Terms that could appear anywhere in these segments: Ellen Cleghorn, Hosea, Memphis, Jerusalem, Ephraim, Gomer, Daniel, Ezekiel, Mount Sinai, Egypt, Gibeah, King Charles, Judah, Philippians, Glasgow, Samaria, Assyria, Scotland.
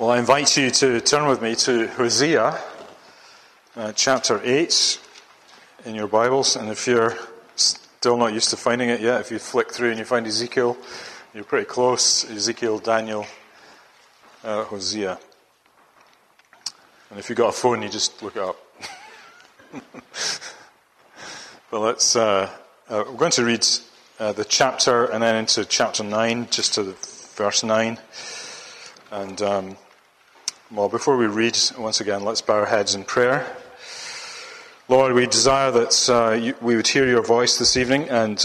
Well, I invite you to turn with me to Hosea chapter 8 in your Bibles, and if you're still not used to finding it yet, if you flick through and you find Ezekiel, you're pretty close. Ezekiel, Daniel, Hosea. And if you've got a phone, you just look it up. But we're going to read the chapter and then into chapter 9, just to the verse 9. And well, before we read, once again, let's bow our heads in prayer. Lord, we desire that we would hear your voice this evening, and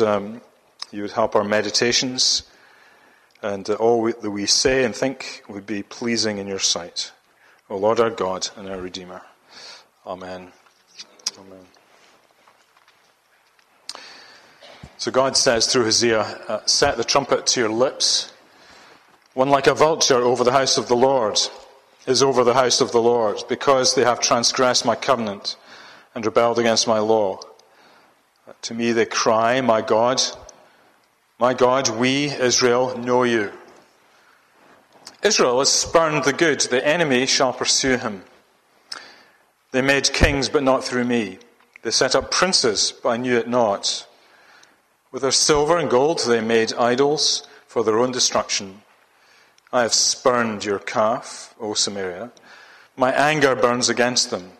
you would help our meditations, and all that we say and think would be pleasing in your sight. O Lord, our God and our Redeemer. Amen. Amen. So God says through Hosea, set the trumpet to your lips. One like a vulture over the house of the Lord is over the house of the Lord, because they have transgressed my covenant and rebelled against my law. To me they cry, my God, we, Israel, know you. Israel has spurned the good, the enemy shall pursue him. They made kings, but not through me. They set up princes, but I knew it not. With their silver and gold they made idols for their own destruction. I have spurned your calf, O Samaria. My anger burns against them.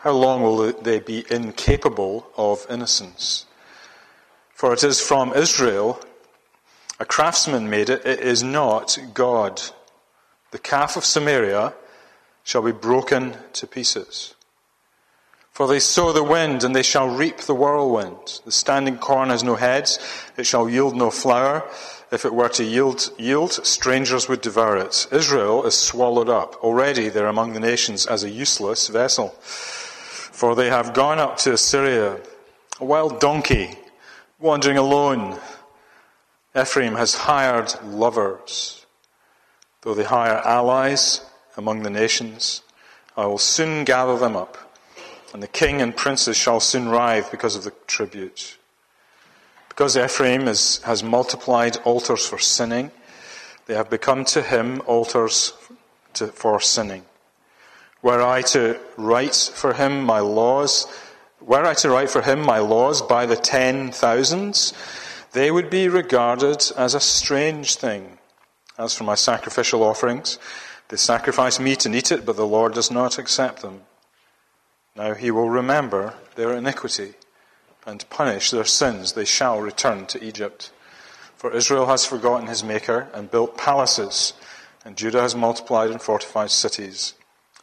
How long will they be incapable of innocence? For it is from Israel. A craftsman made it. It is not God. The calf of Samaria shall be broken to pieces. For they sow the wind, and they shall reap the whirlwind. The standing corn has no heads, it shall yield no flour. If it were to yield, strangers would devour it. Israel is swallowed up. Already they're among the nations as a useless vessel. For they have gone up to Assyria, a wild donkey, wandering alone. Ephraim has hired lovers. Though they hire allies among the nations, I will soon gather them up. And the king and princes shall soon writhe because of the tribute. Because Ephraim has multiplied altars for sinning, they have become to him altars for sinning. Were I to write for him my laws by the 10,000s, they would be regarded as a strange thing. As for my sacrificial offerings, they sacrifice meat and eat it, but the Lord does not accept them. Now he will remember their iniquity and punish their sins. They shall return to Egypt. For Israel has forgotten his maker and built palaces, and Judah has multiplied and fortified cities.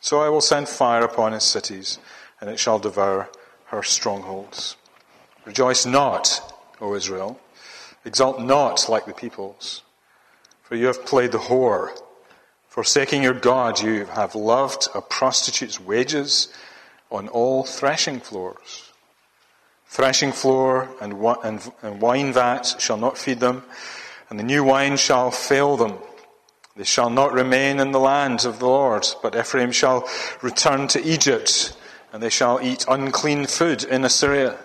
So I will send fire upon his cities, and it shall devour her strongholds. Rejoice not, O Israel. Exult not like the peoples. For you have played the whore. Forsaking your God, you have loved a prostitute's wages on all threshing floors. Threshing floor and wine vats shall not feed them, and the new wine shall fail them. They shall not remain in the land of the Lord, but Ephraim shall return to Egypt, and they shall eat unclean food in Assyria.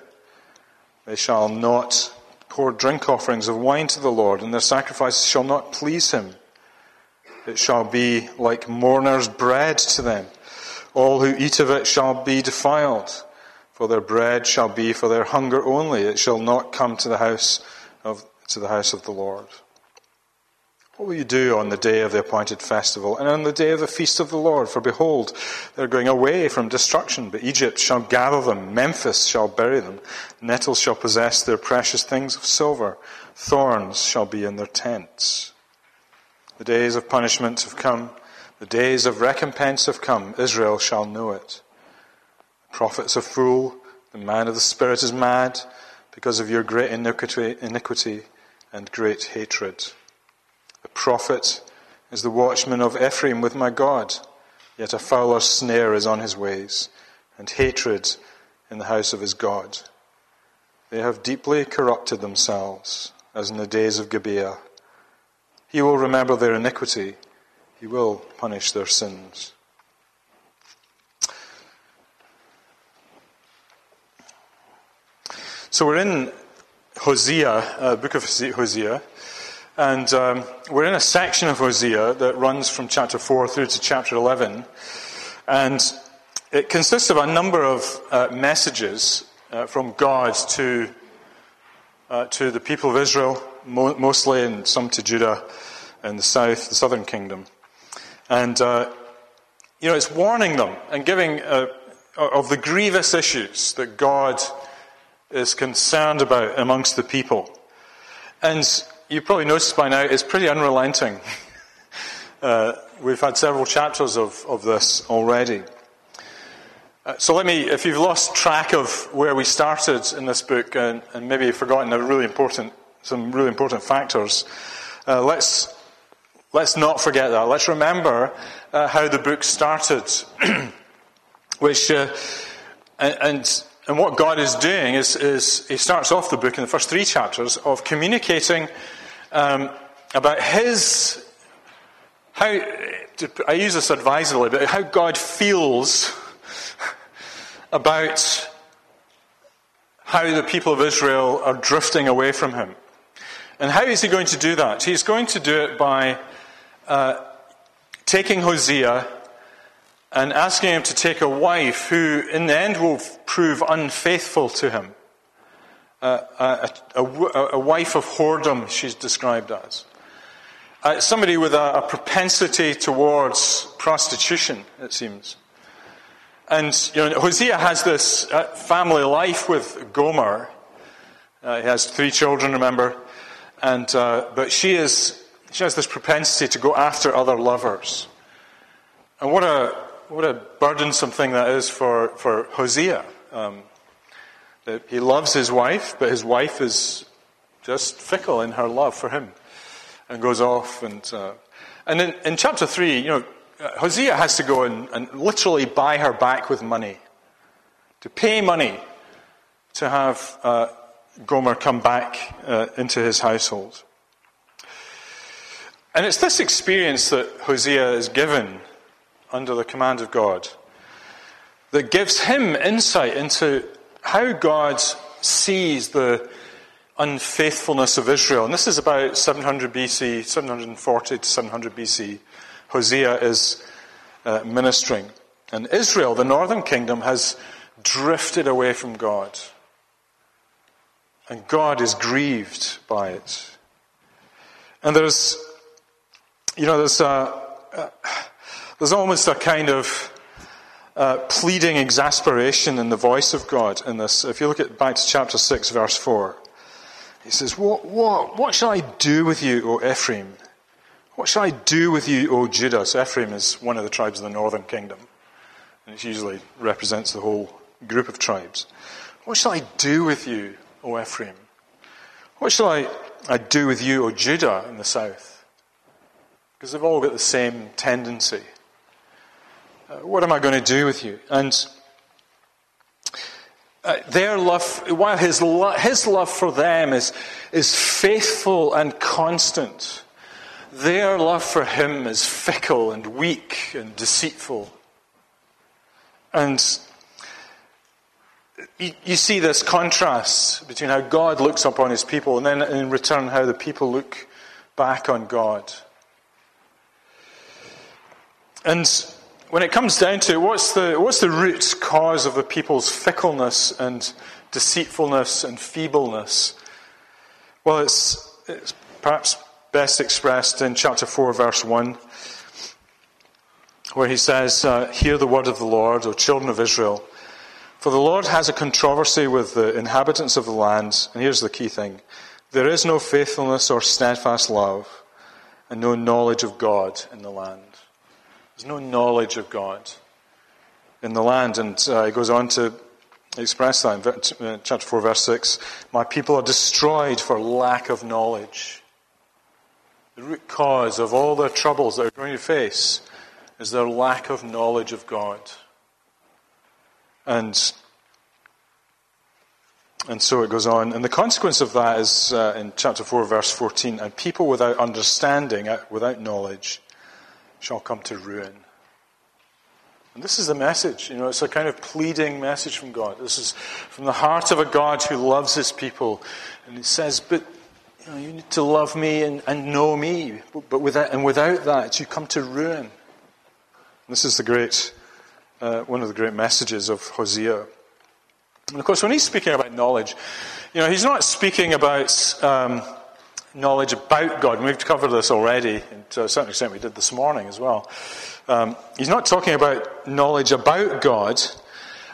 They shall not pour drink offerings of wine to the Lord, and their sacrifices shall not please him. It shall be like mourners' bread to them. All who eat of it shall be defiled, for their bread shall be for their hunger only. It shall not come to the house of the Lord. What will you do on the day of the appointed festival, and on the day of the feast of the Lord? For behold, they are going away from destruction, but Egypt shall gather them, Memphis shall bury them, nettles shall possess their precious things of silver, thorns shall be in their tents. The days of punishment have come. The days of recompense have come. Israel shall know it. The prophet's a fool. The man of the spirit is mad because of your great iniquity and great hatred. The prophet is the watchman of Ephraim with my God, yet a fouler snare is on his ways, and hatred in the house of his God. They have deeply corrupted themselves, as in the days of Gibeah. He will remember their iniquity. He will punish their sins. So we're in Hosea, book of Hosea, And we're in a section of Hosea that runs from chapter 4 through to chapter 11. And it consists of a number of messages from God to the people of Israel, mostly, and some to Judah and the south, the southern kingdom. And, it's warning them and giving of the grievous issues that God is concerned about amongst the people. And you probably noticed by now, it's pretty unrelenting. We've had several chapters of this already. So let me, if you've lost track of where we started in this book, and maybe you've forgotten some really important factors, let's not forget that. Let's remember how the book started, which and what God is doing is he starts off the book in the first three chapters of communicating about his, I use this advisedly, but how God feels about how the people of Israel are drifting away from him. And how is he going to do that? He's going to do it by taking Hosea and asking him to take a wife who, in the end, will prove unfaithful to him. A wife of whoredom, she's described as. Somebody with a propensity towards prostitution, it seems. And Hosea has this family life with Gomer. He has 3 children, remember, and but she has this propensity to go after other lovers. And what a burdensome thing that is for Hosea. He loves his wife, but his wife is just fickle in her love for him, and goes off and in chapter 3, Hosea has to go and literally buy her back with money, to pay money to have Gomer come back into his household. And it's this experience that Hosea is given under the command of God that gives him insight into how God sees the unfaithfulness of Israel. And this is about 700 BC, 740 to 700 BC. Hosea is ministering. And Israel, the northern kingdom, has drifted away from God. And God is grieved by it. And there's almost a kind of pleading exasperation in the voice of God in this. If you look back to chapter 6, verse 4, he says, What shall I do with you, O Ephraim? What shall I do with you, O Judah? So Ephraim is one of the tribes of the northern kingdom. And it usually represents the whole group of tribes. What shall I do with you, O Ephraim? What shall I do with you, O Judah, in the south? Because they've all got the same tendency. What am I going to do with you? And their love, while his love for them is faithful and constant, their love for him is fickle and weak and deceitful. And you see this contrast between how God looks upon his people and then in return how the people look back on God. And when it comes down to it, what's the root cause of the people's fickleness and deceitfulness and feebleness? Well, it's perhaps best expressed in chapter 4, verse 1, where he says, Hear the word of the Lord, O children of Israel, for the Lord has a controversy with the inhabitants of the land, and here's the key thing, there is no faithfulness or steadfast love, and no knowledge of God in the land. There's no knowledge of God in the land, and he goes on to express that in chapter 4, verse 6, My people are destroyed for lack of knowledge. The root cause of all their troubles that they're going to face is their lack of knowledge of God. And so it goes on. And the consequence of that is in chapter 4, verse 14, And people without understanding, without knowledge, shall come to ruin. And this is the message. It's a kind of pleading message from God. This is from the heart of a God who loves his people. And he says, but You know, you need to love me and know me. But without that, you come to ruin. This is the great, one of the great messages of Hosea. And of course, when he's speaking about knowledge, you know, he's not speaking about knowledge about God. And we've covered this already, and to a certain extent we did this morning as well. He's not talking about knowledge about God.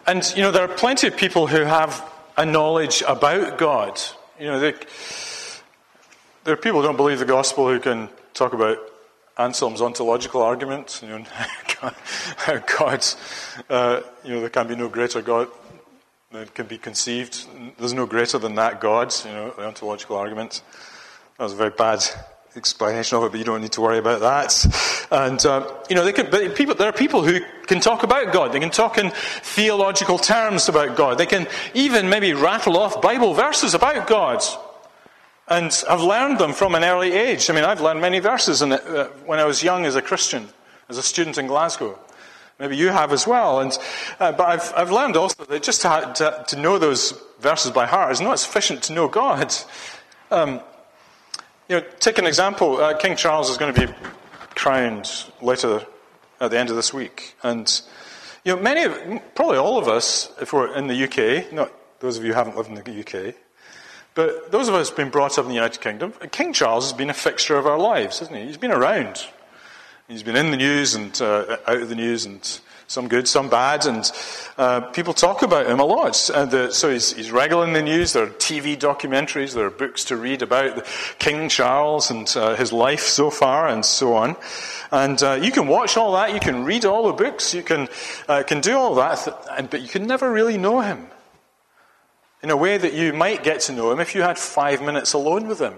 And, you know, there are plenty of people who have a knowledge about God. You know, there are people who don't believe the gospel who can talk about Anselm's ontological argument, you know, how God, you know, there can be no greater God than can be conceived. There's no greater than that God, you know, the ontological argument. That was a very bad explanation of it, but you don't need to worry about that. And, you know, there are people who can talk about God. They can talk in theological terms about God. They can even maybe rattle off Bible verses about God. And I've learned them from an early age. I mean, I've learned many verses when I was young as a Christian, as a student in Glasgow. Maybe you have as well. And but I've learned also that just to know those verses by heart is not sufficient to know God. You know, take an example. King Charles is going to be crowned later at the end of this week. And you know, probably all of us, if we're in the UK, not those of you who haven't lived in the UK. But those of us who have been brought up in the United Kingdom, King Charles has been a fixture of our lives, hasn't he? He's been around. He's been in the news and out of the news, and some good, some bad, and people talk about him a lot. And so he's regular in the news. There are TV documentaries, there are books to read about King Charles and his life so far, and so on. And you can watch all that, you can read all the books, you can do all that, but you can never really know him in a way that you might get to know him if you had 5 minutes alone with him.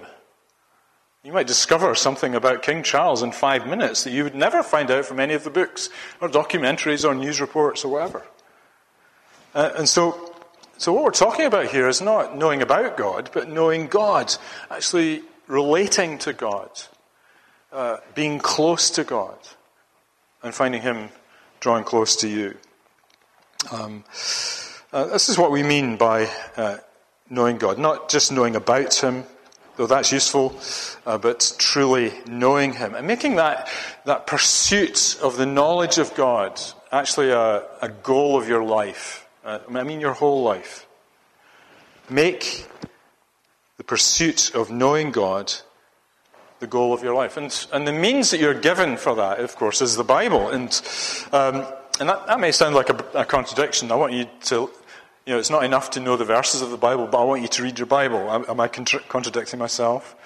You might discover something about King Charles in 5 minutes that you would never find out from any of the books or documentaries or news reports or whatever. And so what we're talking about here is not knowing about God, but knowing God, actually relating to God, being close to God, and finding him drawing close to you. This is what we mean by knowing God. Not just knowing about him, though that's useful, but truly knowing him. And making that pursuit of the knowledge of God actually a goal of your life. I mean your whole life. Make the pursuit of knowing God the goal of your life. And the means that you're given for that, of course, is the Bible. And that may sound like a contradiction. I want you to... You know, it's not enough to know the verses of the Bible, but I want you to read your Bible. Am I contradicting myself?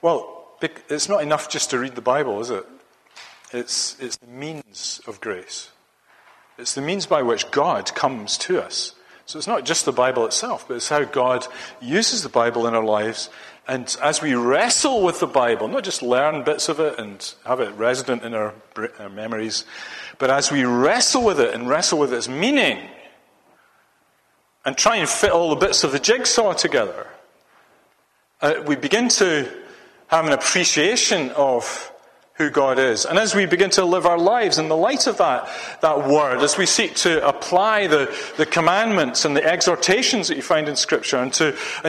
Well, it's not enough just to read the Bible, is it? It's the means of grace. It's the means by which God comes to us. So it's not just the Bible itself, but it's how God uses the Bible in our lives. And as we wrestle with the Bible, not just learn bits of it and have it resident in our memories, but as we wrestle with it and wrestle with its meaning, and try and fit all the bits of the jigsaw together, we begin to have an appreciation of who God is. And as we begin to live our lives in the light of that word, as we seek to apply the commandments and the exhortations that you find in Scripture, and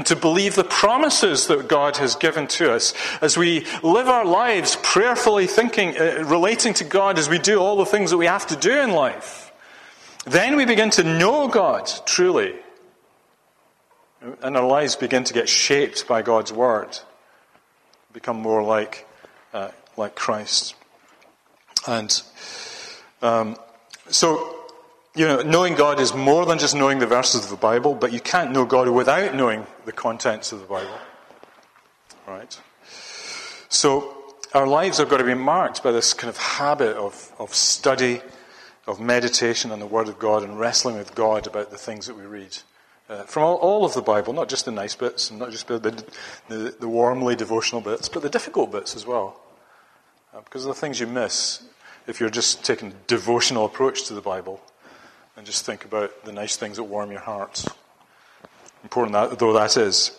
to believe the promises that God has given to us, as we live our lives prayerfully thinking, relating to God, as we do all the things that we have to do in life, then we begin to know God truly. And our lives begin to get shaped by God's word, become more like Christ. And so, you know, knowing God is more than just knowing the verses of the Bible, but you can't know God without knowing the contents of the Bible, right? So our lives have got to be marked by this kind of habit of study, of meditation on the Word of God, and wrestling with God about the things that we read. From all of the Bible, not just the nice bits, and not just the warmly devotional bits, but the difficult bits as well. Because of the things you miss if you're just taking a devotional approach to the Bible and just think about the nice things that warm your heart. Important though that is.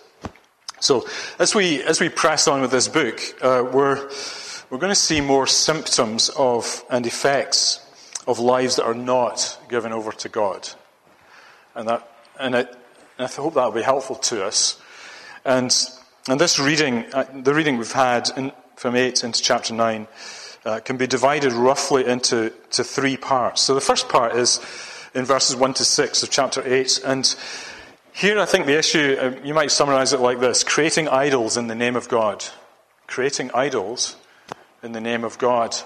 So, as we press on with this book, we're going to see more symptoms of and effects of lives that are not given over to God. And I hope that will be helpful to us. And And this reading, the reading we've had from 8 into chapter 9, can be divided roughly into three parts. So the first part is in verses 1 to 6 of chapter 8. And here I think the issue, you might summarize it like this: creating idols in the name of God. Creating idols in the name of God.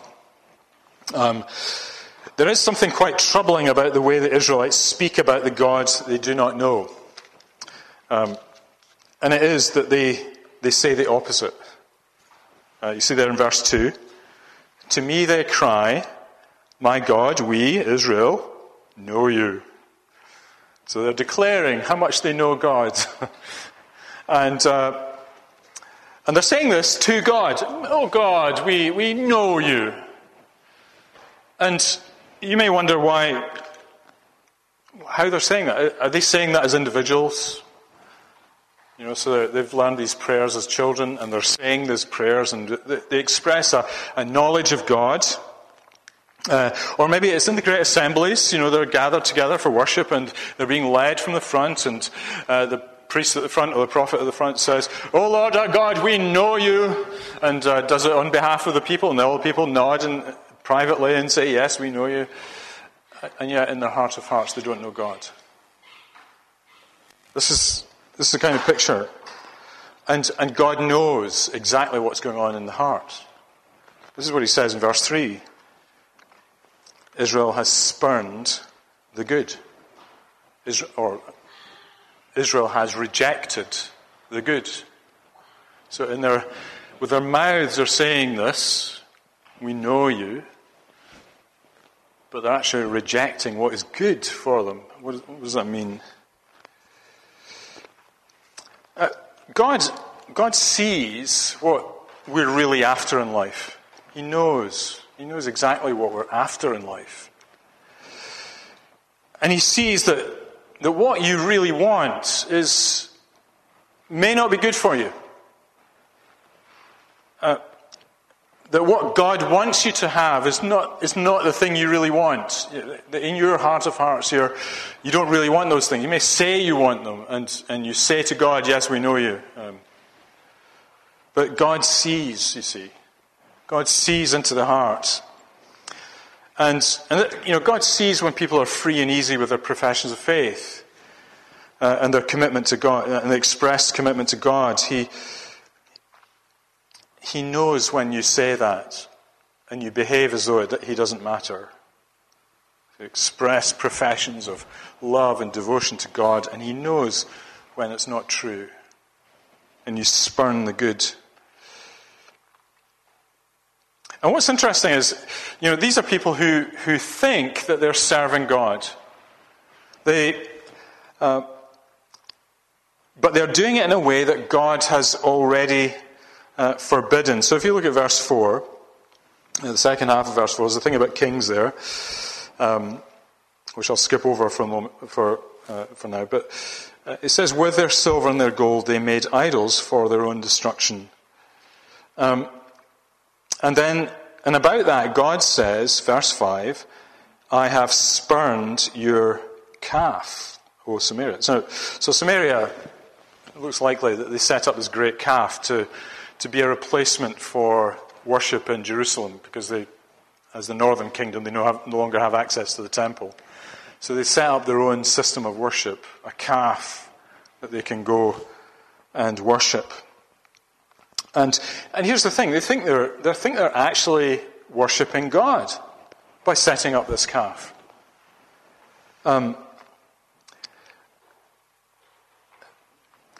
There is something quite troubling about the way the Israelites speak about the gods they do not know. And it is that they say the opposite. You see there in verse 2. To me they cry, my God, we, Israel, know you. So they're declaring how much they know God. And they're saying this to God. Oh God, we know you. And you may wonder how they're saying that. Are they saying that as individuals? You know, so they've learned these prayers as children, and they're saying these prayers, and they express a knowledge of God. Or maybe it's in the great assemblies, you know, they're gathered together for worship, and they're being led from the front, and the priest at the front, or the prophet at the front says, Oh Lord our God, we know you, and does it on behalf of the people, and all the people nod and privately and say, yes, we know you. And yet in their heart of hearts, they don't know God. This is the kind of picture. And God knows exactly what's going on in the heart. This is what he says in verse 3. Israel has spurned the good. Israel has rejected the good. So with their mouths they're saying this, we know you, but they're actually rejecting what is good for them. What does that mean? God sees what we're really after in life. He knows. He knows exactly what we're after in life. And he sees that what you really want may not be good for you. That what God wants you to have is not the thing you really want. In your heart of hearts, you don't really want those things. You may say you want them, and you say to God, yes, we know you. But God sees, you see. God sees into the heart. And you know, God sees when people are free and easy with their professions of faith and their commitment to God, and their expressed commitment to God. He knows when you say that and you behave as though he doesn't matter. You express professions of love and devotion to God, and he knows when it's not true and you spurn the good. And what's interesting is, you know, these are people who think that they're serving God. But they're doing it in a way that God has already forbidden. So if you look at verse 4, the second half of verse 4, there's a thing about kings there, which I'll skip over for now. But it says, with their silver and their gold, they made idols for their own destruction. And about that, God says, verse 5, I have spurned your calf, O Samaria. So Samaria, it looks likely that they set up this great calf to be a replacement for worship in Jerusalem, because they, as the northern kingdom, they no longer have access to the temple. So they set up their own system of worship, a calf that they can go and worship. And here's the thing, they think they're actually worshiping God by setting up this calf.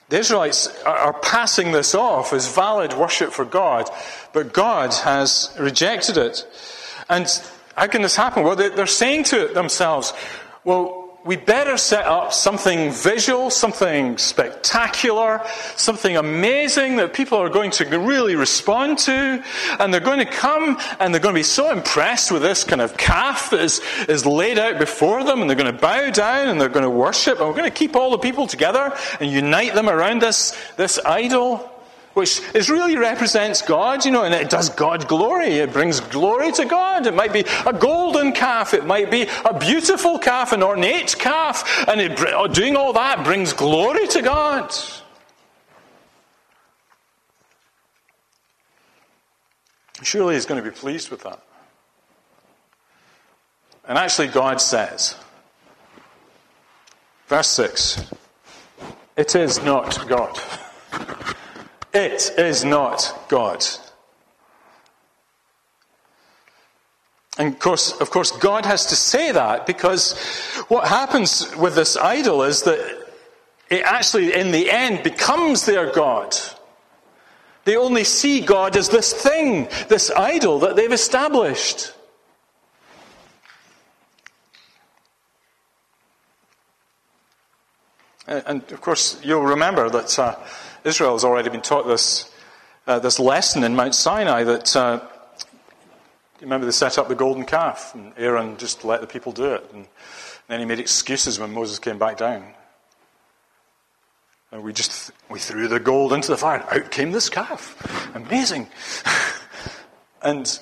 The Israelites are passing this off as valid worship for God, but God has rejected it. And how can this happen? Well, they're saying to themselves, well, we better set up something visual, something spectacular, something amazing that people are going to really respond to, and they're going to come and they're going to be so impressed with this kind of calf that is laid out before them, and they're going to bow down and they're going to worship, and we're going to keep all the people together and unite them around this idol, which is really represents God, you know, and it does God glory. It brings glory to God. It might be a golden calf. It might be a beautiful calf, an ornate calf. And doing all that brings glory to God. Surely he's going to be pleased with that. And actually God says, verse 6, it is not God. It is not God. And of course, God has to say that, because what happens with this idol is that it actually, in the end, becomes their God. They only see God as this thing, this idol that they've established. And of course, you'll remember that Israel has already been taught this lesson in Mount Sinai that... Remember, they set up the golden calf, and Aaron just let the people do it. And then he made excuses when Moses came back down. And we threw the gold into the fire, and out came this calf. Amazing. And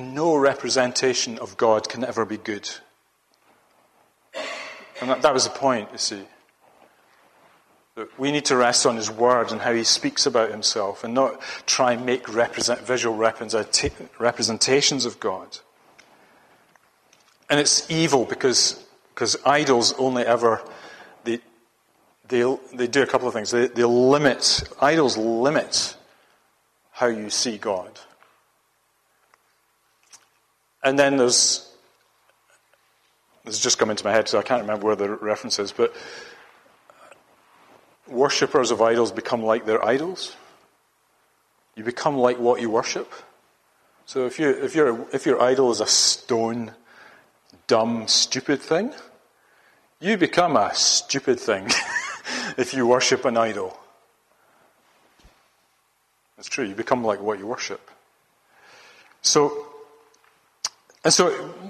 no representation of God can ever be good. And that was the point, you see. We need to rest on his word and how he speaks about himself, and not try and make visual representations of God. And it's evil because idols only ever, they do a couple of things. Idols limit how you see God. And then it's just come into my head, so I can't remember where the reference is, but worshippers of idols become like their idols. You become like what you worship. So if your idol is a stone, dumb, stupid thing, you become a stupid thing if you worship an idol. It's true, you become like what you worship. So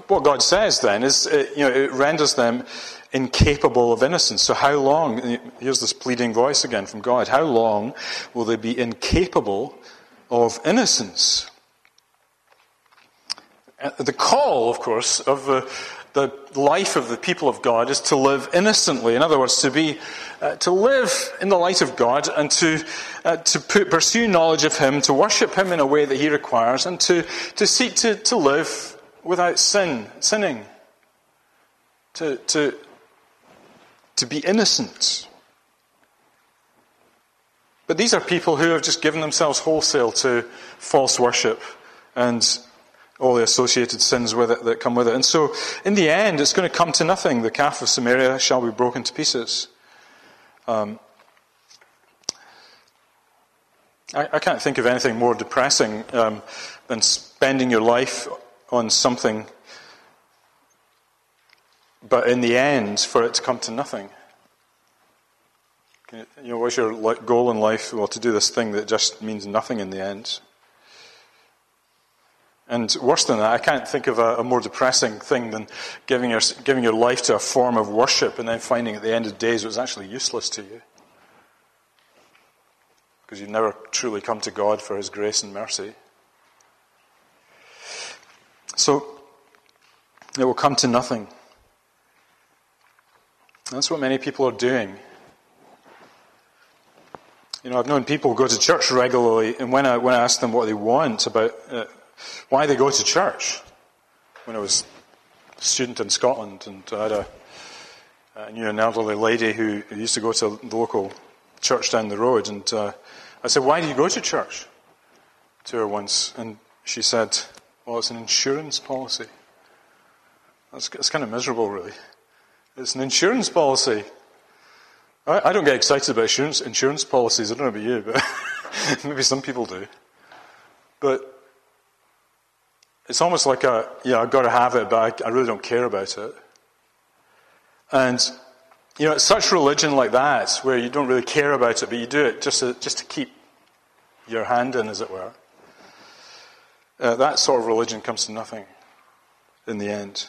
what God says then is, it renders them incapable of innocence. So how long, here's this pleading voice again from God, how long will they be incapable of innocence? The call, of course, of the life of the people of God is to live innocently. In other words, to live in the light of God, and to pursue knowledge of him, to worship him in a way that he requires, and to seek to live without sinning, to be innocent. But these are people who have just given themselves wholesale to false worship and all the associated sins with it that come with it. And so, in the end, it's going to come to nothing. The calf of Samaria shall be broken to pieces. I can't think of anything more depressing than spending your life on something, but in the end, for it to come to nothing. What's your goal in life? Well, to do this thing that just means nothing in the end. And worse than that, I can't think of a more depressing thing than giving your life to a form of worship and then finding at the end of days it was actually useless to you, because you've never truly come to God for his grace and mercy. So, it will come to nothing. That's what many people are doing. I've known people go to church regularly, and when I ask them what they want about why they go to church, when I was a student in Scotland, and I had an elderly lady who used to go to the local church down the road, and I said, "Why do you go to church?" to her once, and she said, "Well, it's an insurance policy." That's kind of miserable, really. It's an insurance policy. I don't get excited about insurance policies. I don't know about you, but maybe some people do. But it's almost like I've got to have it, but I really don't care about it. And it's such religion like that, where you don't really care about it, but you do it just to keep your hand in, as it were. That sort of religion comes to nothing in the end.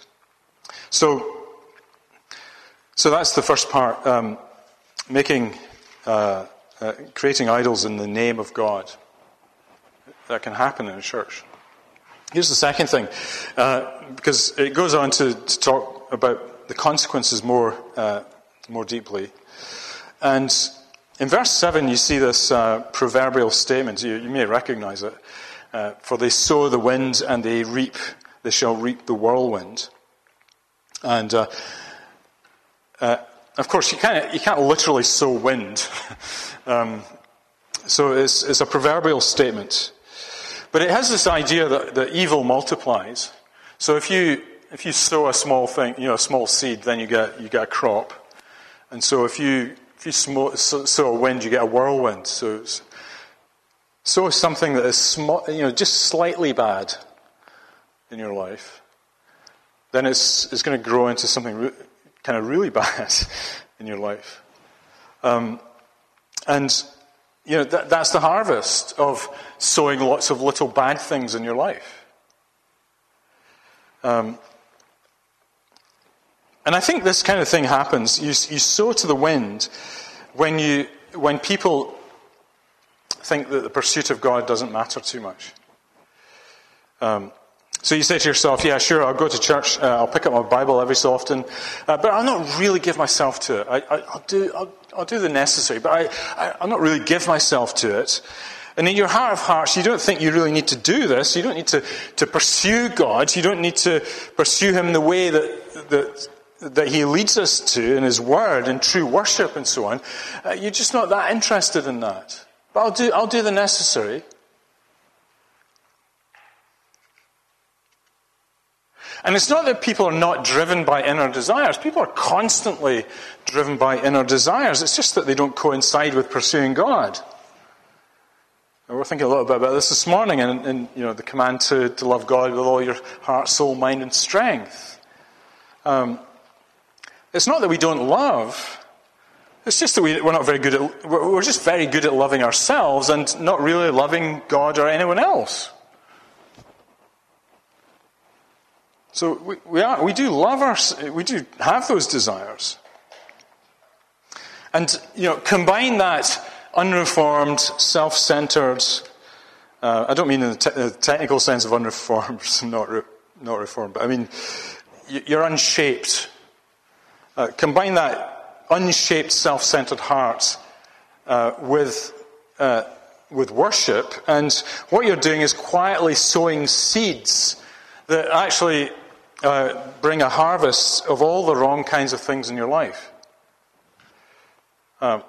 So that's the first part, creating idols in the name of God. That can happen in a church. Here's the second thing, because it goes on to talk about the consequences more deeply. And In verse 7, you see this proverbial statement. You may recognize it. For they sow the wind and they shall reap the whirlwind. And of course, you can't literally sow wind. So it's a proverbial statement. But it has this idea that evil multiplies. So if you sow a small thing, a small seed, then you get a crop. And so if you sow a wind, you get a whirlwind. So it's, sow something that is small, just slightly bad in your life, then it's going to grow into something kind of really bad in your life. That's the harvest of sowing lots of little bad things in your life. And I think this kind of thing happens. You sow to the wind when people think that the pursuit of God doesn't matter too much. So you say to yourself, yeah, sure, I'll go to church, I'll pick up my Bible every so often, but I'll not really give myself to it. I'll do the necessary, but I'll not really give myself to it. And in your heart of hearts, you don't think you really need to do this. You don't need to pursue God. You don't need to pursue him the way that he leads us to in his word and true worship and so on. You're just not that interested in that. But I'll do the necessary. And it's not that people are not driven by inner desires. People are constantly driven by inner desires. It's just that they don't coincide with pursuing God. And we're thinking a little bit about this morning, and the command to love God with all your heart, soul, mind, and strength. It's not that we don't love. It's just that we're just very good at loving ourselves and not really loving God or anyone else. So we do have those desires. And, combine that unreformed, self-centered, I don't mean in the technical sense of unreformed, not reformed, but I mean, you're unshaped. Combine that unshaped, self-centered heart with worship, and what you're doing is quietly sowing seeds that actually bring a harvest of all the wrong kinds of things in your life. And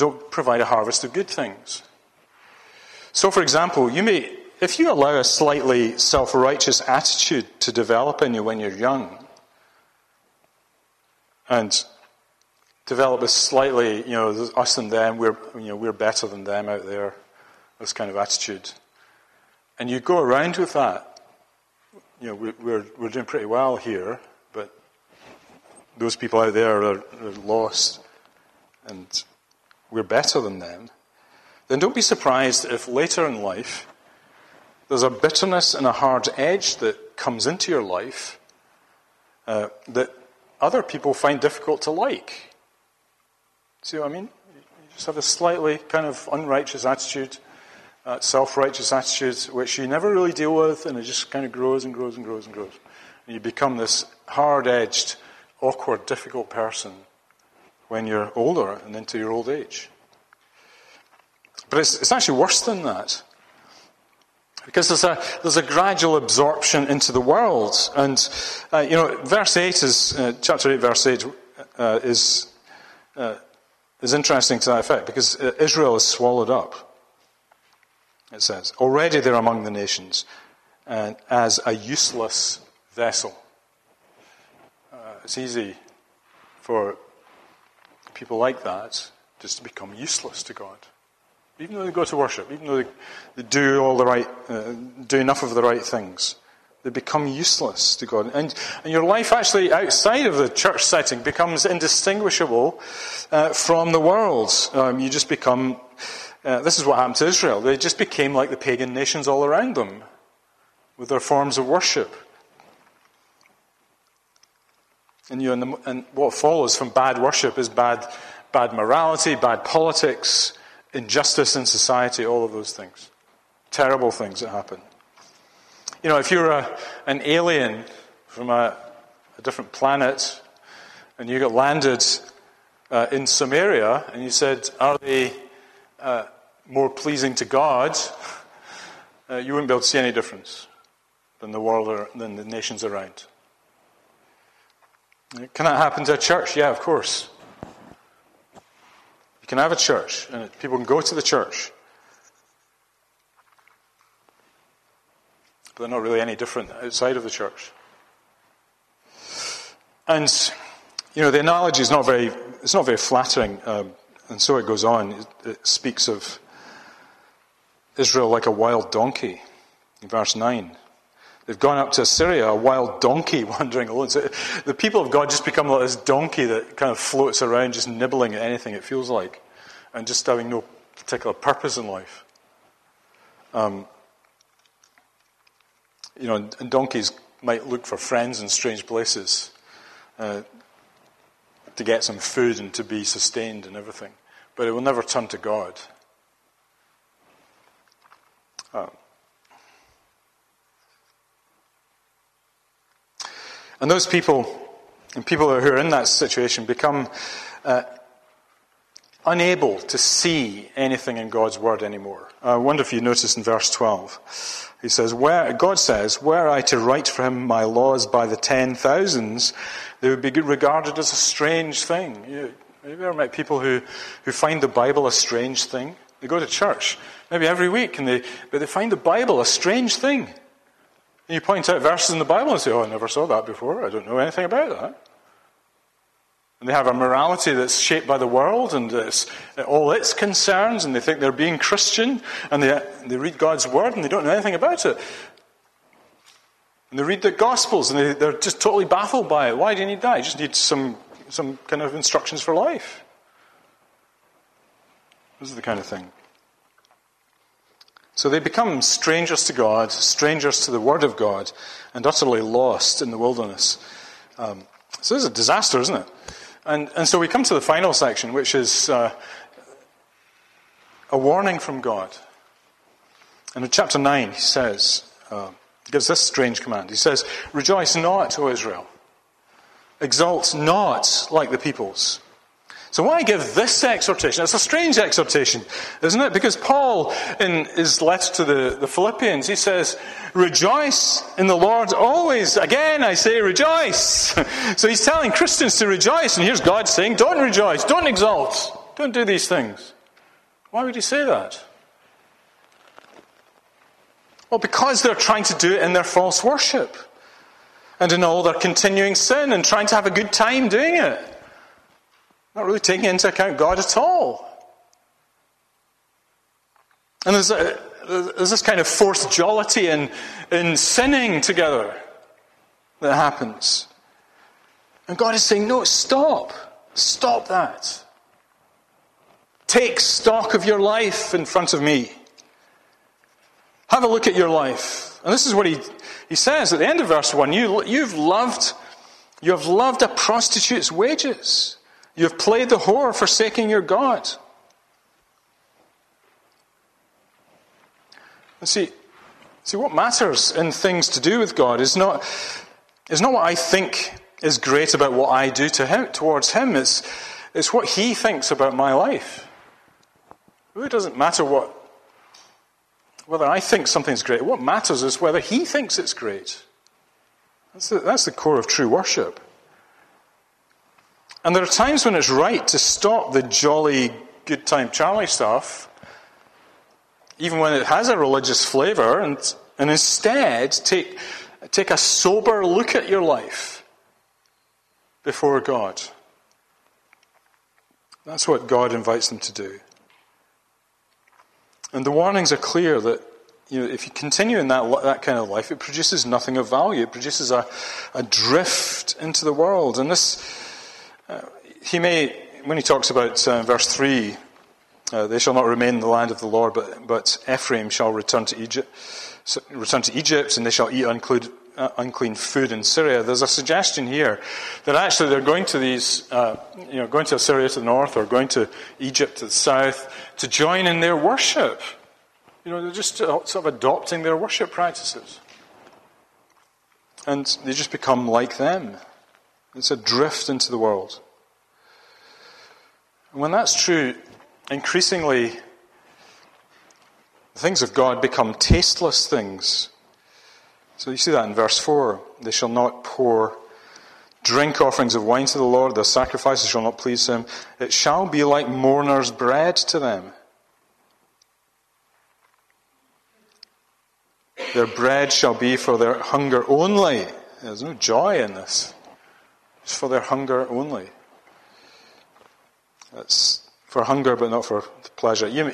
don't provide a harvest of good things. So, for example, if you allow a slightly self-righteous attitude to develop in you when you're young, and develop a slightly, us and them, we're better than them out there, this kind of attitude. And you go around with that. We're doing pretty well here, but those people out there are lost, and we're better than them. Then don't be surprised if later in life there's a bitterness and a hard edge that comes into your life that other people find difficult to like. See what I mean? You just have a slightly kind of unrighteous attitude. That self-righteous attitude, which you never really deal with, and it just kind of grows and grows and grows and grows. And you become this hard-edged, awkward, difficult person when you're older and into your old age. But it's actually worse than that. Because there's a gradual absorption into the world. And, verse 8 is, chapter 8, verse 8 is interesting to that effect, because Israel is swallowed up. It says, already they're among the nations, and as a useless vessel. It's easy for people like that just to become useless to God. Even though they go to worship, even though they do all the right, do enough of the right things, they become useless to God. And your life actually outside of the church setting becomes indistinguishable from the world. You just become... this is what happened to Israel. They just became like the pagan nations all around them with their forms of worship. And what follows from bad worship is bad morality, bad politics, injustice in society, all of those things. Terrible things that happen. If you're an alien from a different planet and you got landed in Samaria, and you said, are they more pleasing to God? You wouldn't be able to see any difference than the world or than the nations around. Can that happen to a church? Yeah, of course. You can have a church, and people can go to the church. But they're not really any different outside of the church. And, you know, the analogy is not very flattering, and so it goes on. It speaks of Israel like a wild donkey, in verse 9. They've gone up to Assyria, a wild donkey wandering alone. So the people of God just become like this donkey that kind of floats around, just nibbling at anything it feels like, and just having no particular purpose in life. You know, and donkeys might look for friends in strange places to get some food and to be sustained and everything. But it will never turn to God. And those people, and people who are in that situation, become unable to see anything in God's word anymore. I wonder if you notice in verse 12, he says, God says, were I to write for him my laws by the 10,000s, they would be regarded as a strange thing. Have you ever met people who find the Bible a strange thing? They go to church, maybe every week, but they find the Bible a strange thing. And you point out verses in the Bible and say, oh, I never saw that before. I don't know anything about that. And they have a morality that's shaped by the world and it's, all its concerns, and they think they're being Christian, and they read God's word and they don't know anything about it. And they read the Gospels and they're just totally baffled by it. Why do you need that? You just need some kind of instructions for life. This is the kind of thing. So they become strangers to God, strangers to the Word of God, and utterly lost in the wilderness. So this is a disaster, isn't it? And so we come to the final section, which is a warning from God. And in chapter 9, he says, he gives this strange command. He says, rejoice not, O Israel. Exult not like the peoples. So why give this exhortation? It's a strange exhortation, isn't it? Because Paul, in his letter to the Philippians, he says, rejoice in the Lord always. Again, I say rejoice. So he's telling Christians to rejoice, and here's God saying, don't rejoice, don't exult, don't do these things. Why would he say that? Well, because they're trying to do it in their false worship, and in all their continuing sin, and trying to have a good time doing it. Not really taking into account God at all. And there's this kind of forced jollity in sinning together that happens. And God is saying, no, stop. Stop that. Take stock of your life in front of me. Have a look at your life. And this is what he says at the end of verse 1. You have loved a prostitute's wages. You have played the whore, forsaking your God. And see what matters in things to do with God is not what I think is great about what I do to him, towards him. It's what he thinks about my life. It really doesn't matter whether I think something's great. What matters is whether he thinks it's great. That's the core of true worship. And there are times when it's right to stop the jolly, good time Charlie stuff, even when it has a religious flavour, and instead take a sober look at your life before God. That's what God invites them to do. And the warnings are clear that, you know, if you continue in that kind of life, it produces nothing of value. It produces a drift into the world. And this... he may, when he talks about verse 3, they shall not remain in the land of the Lord, but Ephraim shall return to Egypt, and they shall eat unclean food in Syria. There's a suggestion here that actually they're going to these, going to Assyria to the north, or going to Egypt to the south, to join in their worship. You know, they're just sort of adopting their worship practices, and they just become like them. It's a drift into the world. And when that's true, increasingly, the things of God become tasteless things. So you see that in verse 4. They shall not pour drink offerings of wine to the Lord. Their sacrifices shall not please him. It shall be like mourners' bread to them. Their bread shall be for their hunger only. There's no joy in this. It's for their hunger only. It's for hunger, but not for pleasure. You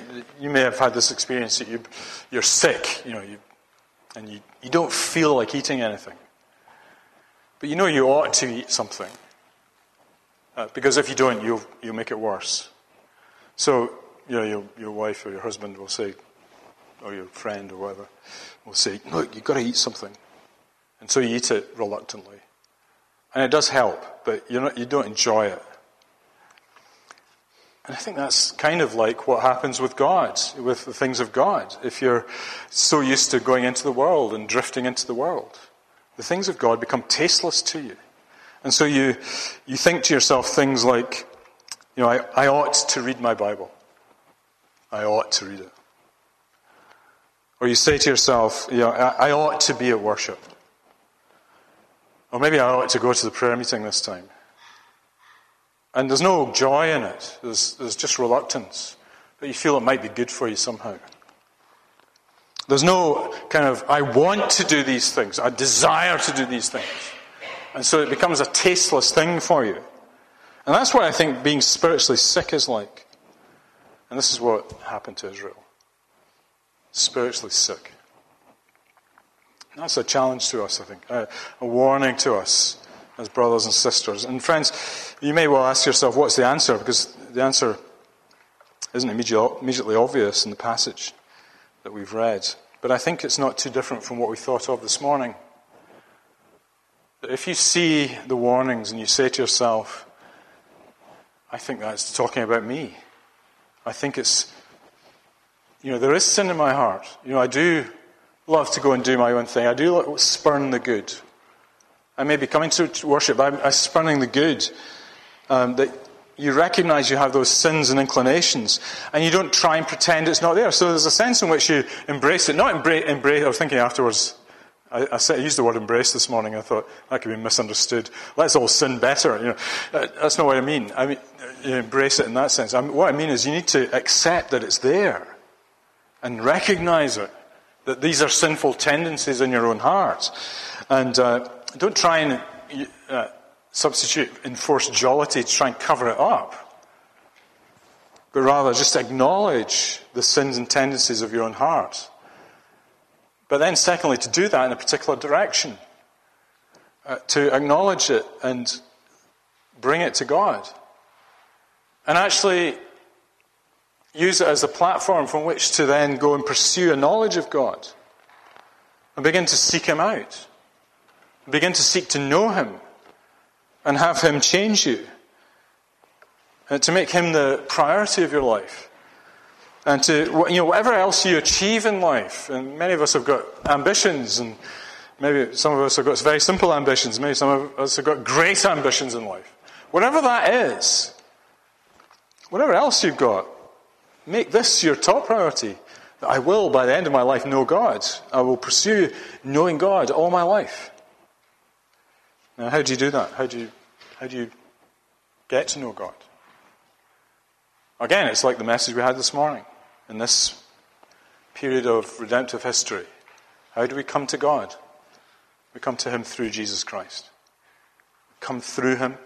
may have had this experience that you're sick, and you don't feel like eating anything. But you know you ought to eat something. Because if you don't, you'll make it worse. So, your wife or your husband will say, or your friend or whatever, will say, look, you've got to eat something. And so you eat it reluctantly. And it does help, but you don't enjoy it. And I think that's kind of like what happens with God, with the things of God. If you're so used to going into the world and drifting into the world, the things of God become tasteless to you. And so you think to yourself things like, I ought to read my Bible. I ought to read it. Or you say to yourself, I ought to be at worship. Or maybe I ought to go to the prayer meeting this time. And there's no joy in it. There's just reluctance. But you feel it might be good for you somehow. There's no kind of, I want to do these things. I desire to do these things. And so it becomes a tasteless thing for you. And that's what I think being spiritually sick is like. And this is what happened to Israel. Spiritually sick. That's a challenge to us, I think. A warning to us as brothers and sisters. And friends, you may well ask yourself, what's the answer? Because the answer isn't immediately obvious in the passage that we've read. But I think it's not too different from what we thought of this morning. If you see the warnings and you say to yourself, I think that's talking about me. I think it's, there is sin in my heart. I do love to go and do my own thing. I do spurn the good. I may be coming to worship, but I'm spurning the good. That you recognize you have those sins and inclinations, and you don't try and pretend it's not there. So there's a sense in which you embrace it. Not embrace, I was thinking afterwards, I used the word embrace this morning. I thought that could be misunderstood. Let's all sin better. That's not what I mean. I mean, you embrace it in that sense. What I mean is you need to accept that it's there and recognize it, that these are sinful tendencies in your own heart. And don't try and substitute enforced jollity to try and cover it up, but rather just acknowledge the sins and tendencies of your own heart. But then secondly, to do that in a particular direction, to acknowledge it and bring it to God. And actually use it as a platform from which to then go and pursue a knowledge of God and begin to seek him out. Begin to seek to know him and have him change you. And to make him the priority of your life. And to, whatever else you achieve in life, and many of us have got ambitions, and maybe some of us have got very simple ambitions, maybe some of us have got great ambitions in life. Whatever that is, whatever else you've got, make this your top priority. That I will, by the end of my life, know God. I will pursue knowing God all my life. Now, how do you do that? How do you get to know God? Again, it's like the message we had this morning. In this period of redemptive history, how do we come to God? We come to him through Jesus Christ. We come through him.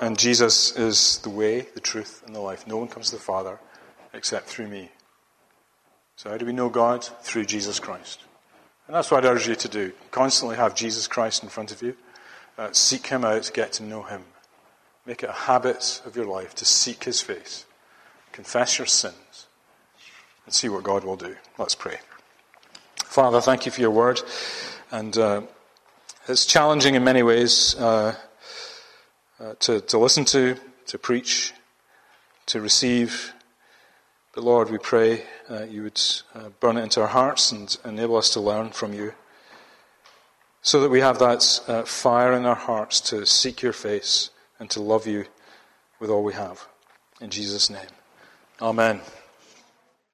And Jesus is the way, the truth, and the life. No one comes to the Father except through me. So how do we know God? Through Jesus Christ. And that's what I'd urge you to do. Constantly have Jesus Christ in front of you. Seek him out, get to know him. Make it a habit of your life to seek his face. Confess your sins. And see what God will do. Let's pray. Father, thank you for your word. And it's challenging in many ways. To listen to preach, to receive. But Lord, we pray you would burn it into our hearts and enable us to learn from you so that we have that fire in our hearts to seek your face and to love you with all we have. In Jesus' name. Amen.